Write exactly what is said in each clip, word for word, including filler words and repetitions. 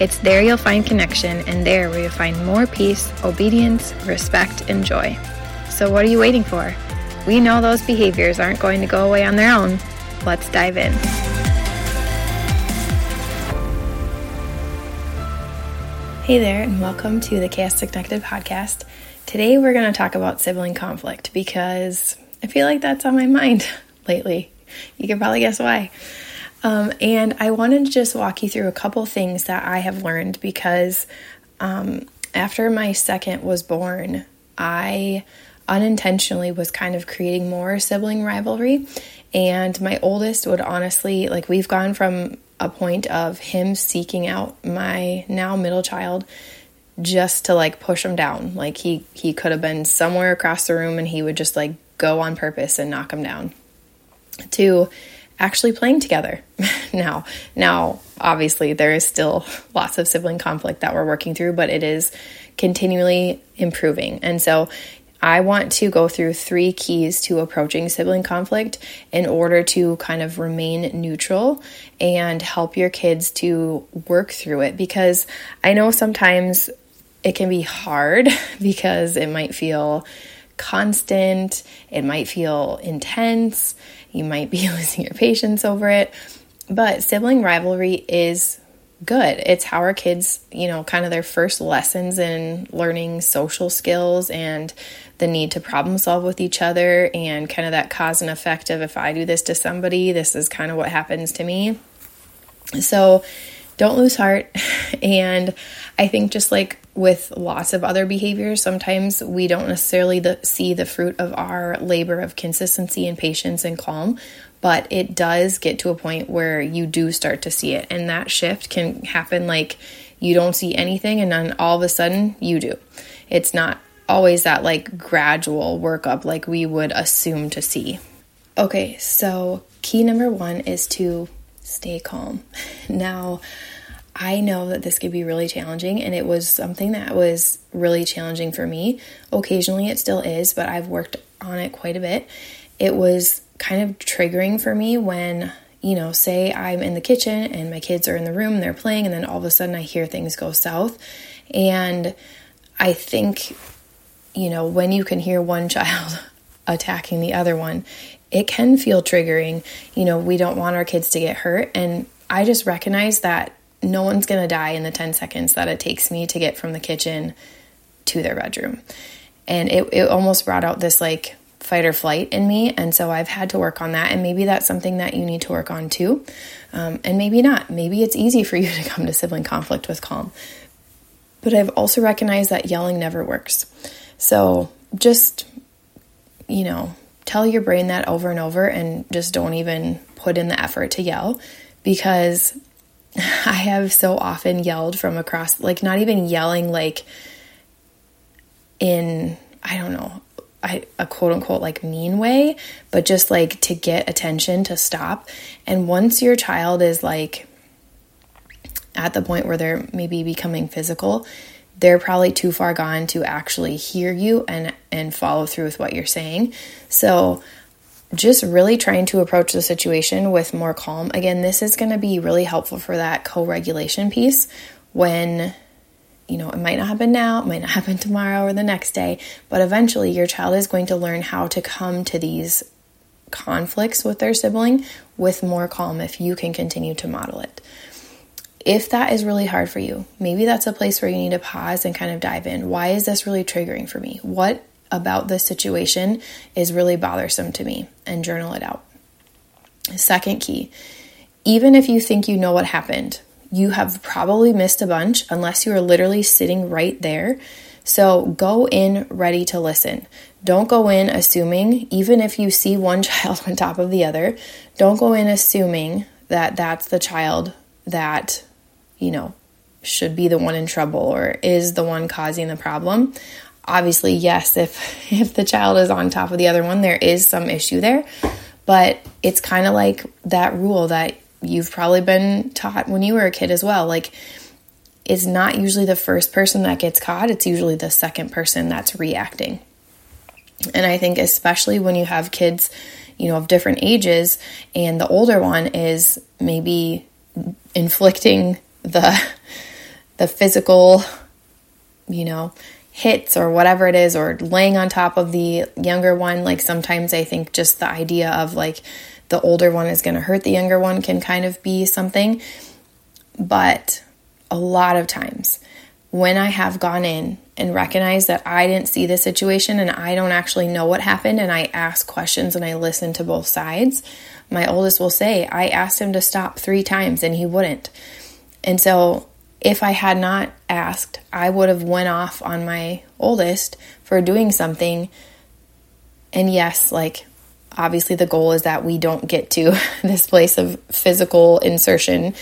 It's there you'll find connection, and there where you'll find more peace, obedience, respect, and joy. So what are you waiting for? We know those behaviors aren't going to go away on their own. Let's dive in. Hey there, and welcome to the Chaos to Connected podcast. Today we're going to talk about sibling conflict because I feel like that's on my mind lately. You can probably guess why. Um, and I wanted to just walk you through a couple things that I have learned because um, after my second was born, I unintentionally was kind of creating more sibling rivalry. And my oldest would honestly, like, we've gone from a point of him seeking out my now middle child just to like push him down. Like he, he could have been somewhere across the room and he would just like go on purpose and knock him down, to actually playing together now. Now, obviously, there is still lots of sibling conflict that we're working through, but it is continually improving. And so I want to go through three keys to approaching sibling conflict in order to kind of remain neutral and help your kids to work through it, because I know sometimes it can be hard because it might feel constant, it might feel intense, you might be losing your patience over it, but sibling rivalry is good. It's how our kids, you know, kind of their first lessons in learning social skills and the need to problem solve with each other and kind of that cause and effect of if I do this to somebody, this is kind of what happens to me. So don't lose heart. And I think just like with lots of other behaviors, sometimes we don't necessarily the, see the fruit of our labor of consistency and patience and calm, but it does get to a point where you do start to see it. And that shift can happen like you don't see anything and then all of a sudden you do. It's not always that like gradual workup like we would assume to see. Okay, so key number one is to stay calm. Now, I know that this could be really challenging, and it was something that was really challenging for me. Occasionally it still is, but I've worked on it quite a bit. It was kind of triggering for me when, you know, say I'm in the kitchen and my kids are in the room and they're playing, and then all of a sudden I hear things go south. And I think, you know, when you can hear one child attacking the other one, it can feel triggering. You know, we don't want our kids to get hurt. And I just recognize that no one's going to die in the ten seconds that it takes me to get from the kitchen to their bedroom. And it, it almost brought out this like fight or flight in me. And so I've had to work on that. And maybe that's something that you need to work on too. Um, and maybe not. Maybe it's easy for you to come to sibling conflict with calm. But I've also recognized that yelling never works. So just, you know, tell your brain that over and over, and just don't even put in the effort to yell, because I have so often yelled from across, like not even yelling like in, I don't know, I, a quote unquote like mean way, but just like to get attention to stop. And once your child is like at the point where they're maybe becoming physical, they're probably too far gone to actually hear you and, and follow through with what you're saying. So just really trying to approach the situation with more calm. Again, this is going to be really helpful for that co-regulation piece when, you know, it might not happen now, it might not happen tomorrow or the next day, but eventually your child is going to learn how to come to these conflicts with their sibling with more calm if you can continue to model it. If that is really hard for you, maybe that's a place where you need to pause and kind of dive in. Why is this really triggering for me? What about this situation is really bothersome to me? And journal it out. Second key, even if you think you know what happened, you have probably missed a bunch unless you are literally sitting right there. So go in ready to listen. Don't go in assuming, even if you see one child on top of the other, don't go in assuming that that's the child that, you know, should be the one in trouble or is the one causing the problem. obviously, yes, if if the child is on top of the other one, there is some issue there. But it's kind of like that rule that you've probably been taught when you were a kid as well. Like, it's not usually the first person that gets caught. It's usually the second person that's reacting. And I think especially when you have kids, you know, of different ages, and the older one is maybe inflicting the the physical, you know, hits or whatever it is, or laying on top of the younger one. Like, sometimes I think just the idea of like the older one is going to hurt the younger one can kind of be something. But a lot of times when I have gone in and recognized that I didn't see the situation and I don't actually know what happened, and I ask questions and I listen to both sides, my oldest will say, I asked him to stop three times and he wouldn't. And so if I had not asked, I would have went off on my oldest for doing something. And yes, like, obviously the goal is that we don't get to this place of physical insertion,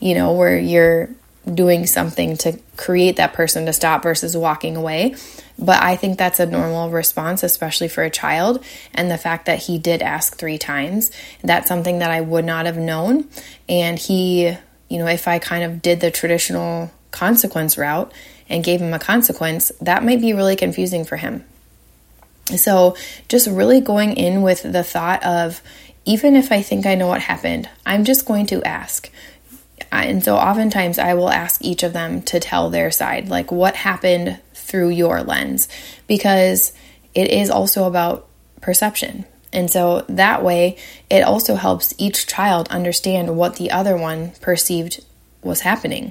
you know, where you're doing something to create that person to stop versus walking away. But I think that's a normal response, especially for a child. And the fact that he did ask three times, that's something that I would not have known. And he, you know, if I kind of did the traditional consequence route and gave him a consequence, that might be really confusing for him. So just really going in with the thought of, even if I think I know what happened, I'm just going to ask. And so oftentimes I will ask each of them to tell their side, like, what happened through your lens, because it is also about perception. And so that way it also helps each child understand what the other one perceived was happening.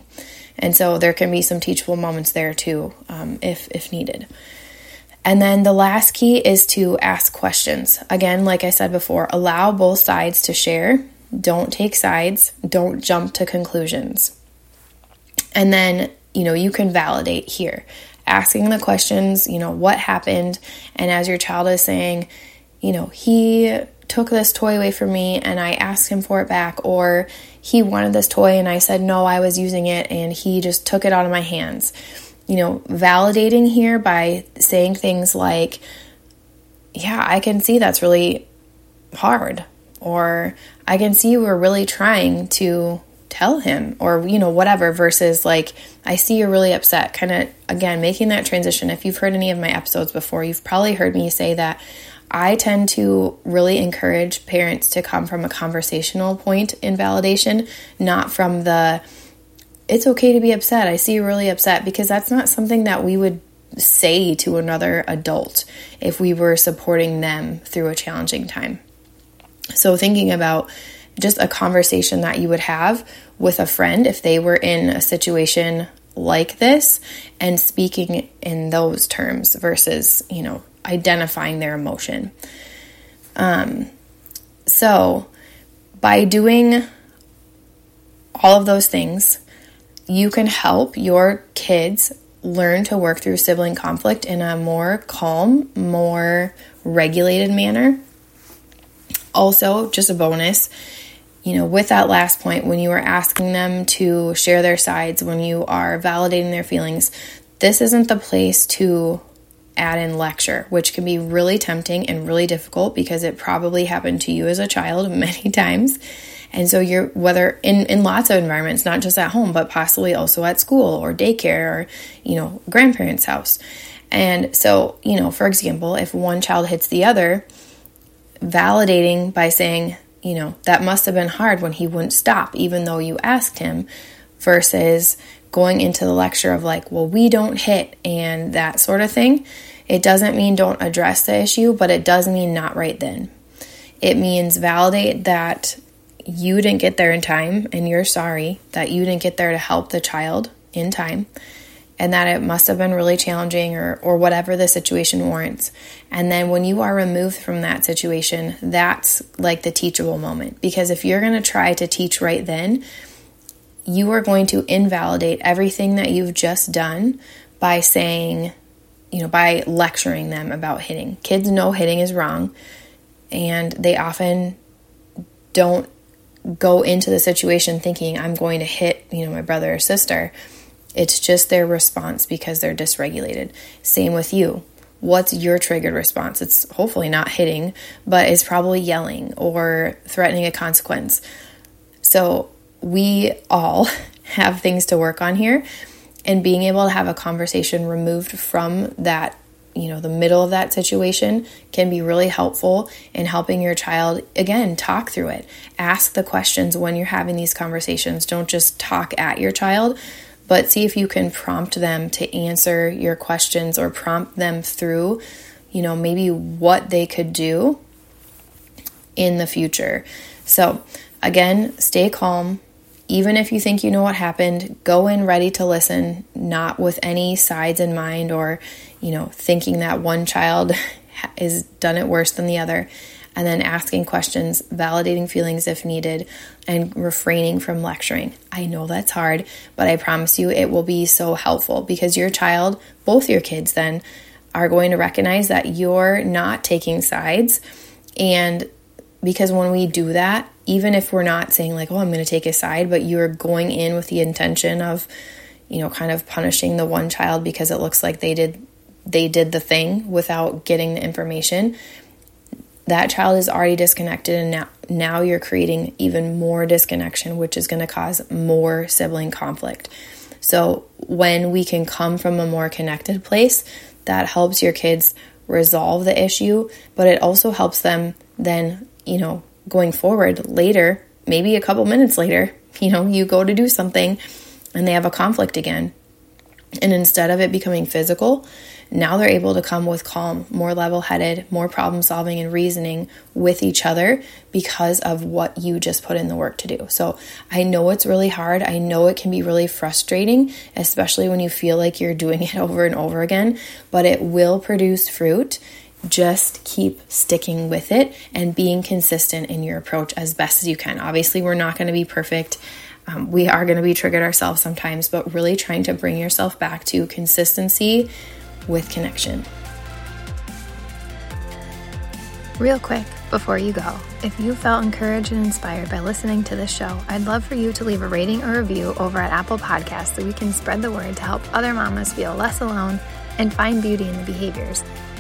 And so there can be some teachable moments there too, um, if, if needed. And then the last key is to ask questions. Again, like I said before, allow both sides to share. Don't take sides. Don't jump to conclusions. And then, you know, you can validate here. Asking the questions, you know, what happened? And as your child is saying, you know, he took this toy away from me and I asked him for it back, or he wanted this toy and I said, no, I was using it and he just took it out of my hands. You know, validating here by saying things like, yeah, I can see that's really hard, or I can see you were really trying to tell him, or, you know, whatever, versus like, I see you're really upset. Kind of, again, making that transition. If you've heard any of my episodes before, you've probably heard me say that I tend to really encourage parents to come from a conversational point in validation, not from the, it's okay to be upset, I see you're really upset, because that's not something that we would say to another adult if we were supporting them through a challenging time. So thinking about just a conversation that you would have with a friend if they were in a situation like this, and speaking in those terms versus, you know, identifying their emotion. Um, so by doing all of those things, you can help your kids learn to work through sibling conflict in a more calm, more regulated manner. Also, just a bonus, you know, with that last point, when you are asking them to share their sides, when you are validating their feelings, this isn't the place to add in lecture, which can be really tempting and really difficult, because it probably happened to you as a child many times. And so you're, whether in, in lots of environments, not just at home, but possibly also at school or daycare or, you know, grandparents' house. And so, you know, for example, if one child hits the other, validating by saying, you know, that must have been hard when he wouldn't stop, even though you asked him, versus going into the lecture of like, well, we don't hit and that sort of thing. It doesn't mean don't address the issue, but it does mean not right then. It means validate that you didn't get there in time and you're sorry that you didn't get there to help the child in time, and that it must have been really challenging, or, or whatever the situation warrants. And then when you are removed from that situation, that's like the teachable moment. Because if you're going to try to teach right then, you are going to invalidate everything that you've just done by saying, you know, by lecturing them about hitting. Kids know hitting is wrong, and they often don't go into the situation thinking, I'm going to hit, you know, my brother or sister. It's just their response because they're dysregulated. Same with you. what's your triggered response? It's hopefully not hitting, but it's probably yelling or threatening a consequence. So we all have things to work on here, and being able to have a conversation removed from that, you know, the middle of that situation can be really helpful in helping your child, again, talk through it. Ask the questions when you're having these conversations. Don't just talk at your child, but see if you can prompt them to answer your questions or prompt them through, you know, maybe what they could do in the future. So again, stay calm. Even if you think you know what happened, go in ready to listen, not with any sides in mind or, you know, thinking that one child has done it worse than the other, and then asking questions, validating feelings if needed, and refraining from lecturing. I know that's hard, but I promise you it will be so helpful, because your child, both your kids then, are going to recognize that you're not taking sides. And because when we do that, even if we're not saying like, oh, I'm going to take his side, but you're going in with the intention of, you know, kind of punishing the one child because it looks like they did they did the thing without getting the information, that child is already disconnected, and now, now you're creating even more disconnection, which is going to cause more sibling conflict. So when we can come from a more connected place, that helps your kids resolve the issue, but it also helps them then, you know, going forward later, maybe a couple minutes later, you know, you go to do something and they have a conflict again. And instead of it becoming physical, now they're able to come with calm, more level-headed, more problem-solving and reasoning with each other because of what you just put in the work to do. So I know it's really hard. I know it can be really frustrating, especially when you feel like you're doing it over and over again, but it will produce fruit. Just keep sticking with it and being consistent in your approach as best as you can. Obviously, we're not going to be perfect. Um, we are going to be triggered ourselves sometimes, but really trying to bring yourself back to consistency with connection. Real quick before you go, if you felt encouraged and inspired by listening to this show, I'd love for you to leave a rating or review over at Apple Podcasts so we can spread the word to help other mamas feel less alone and find beauty in the behaviors.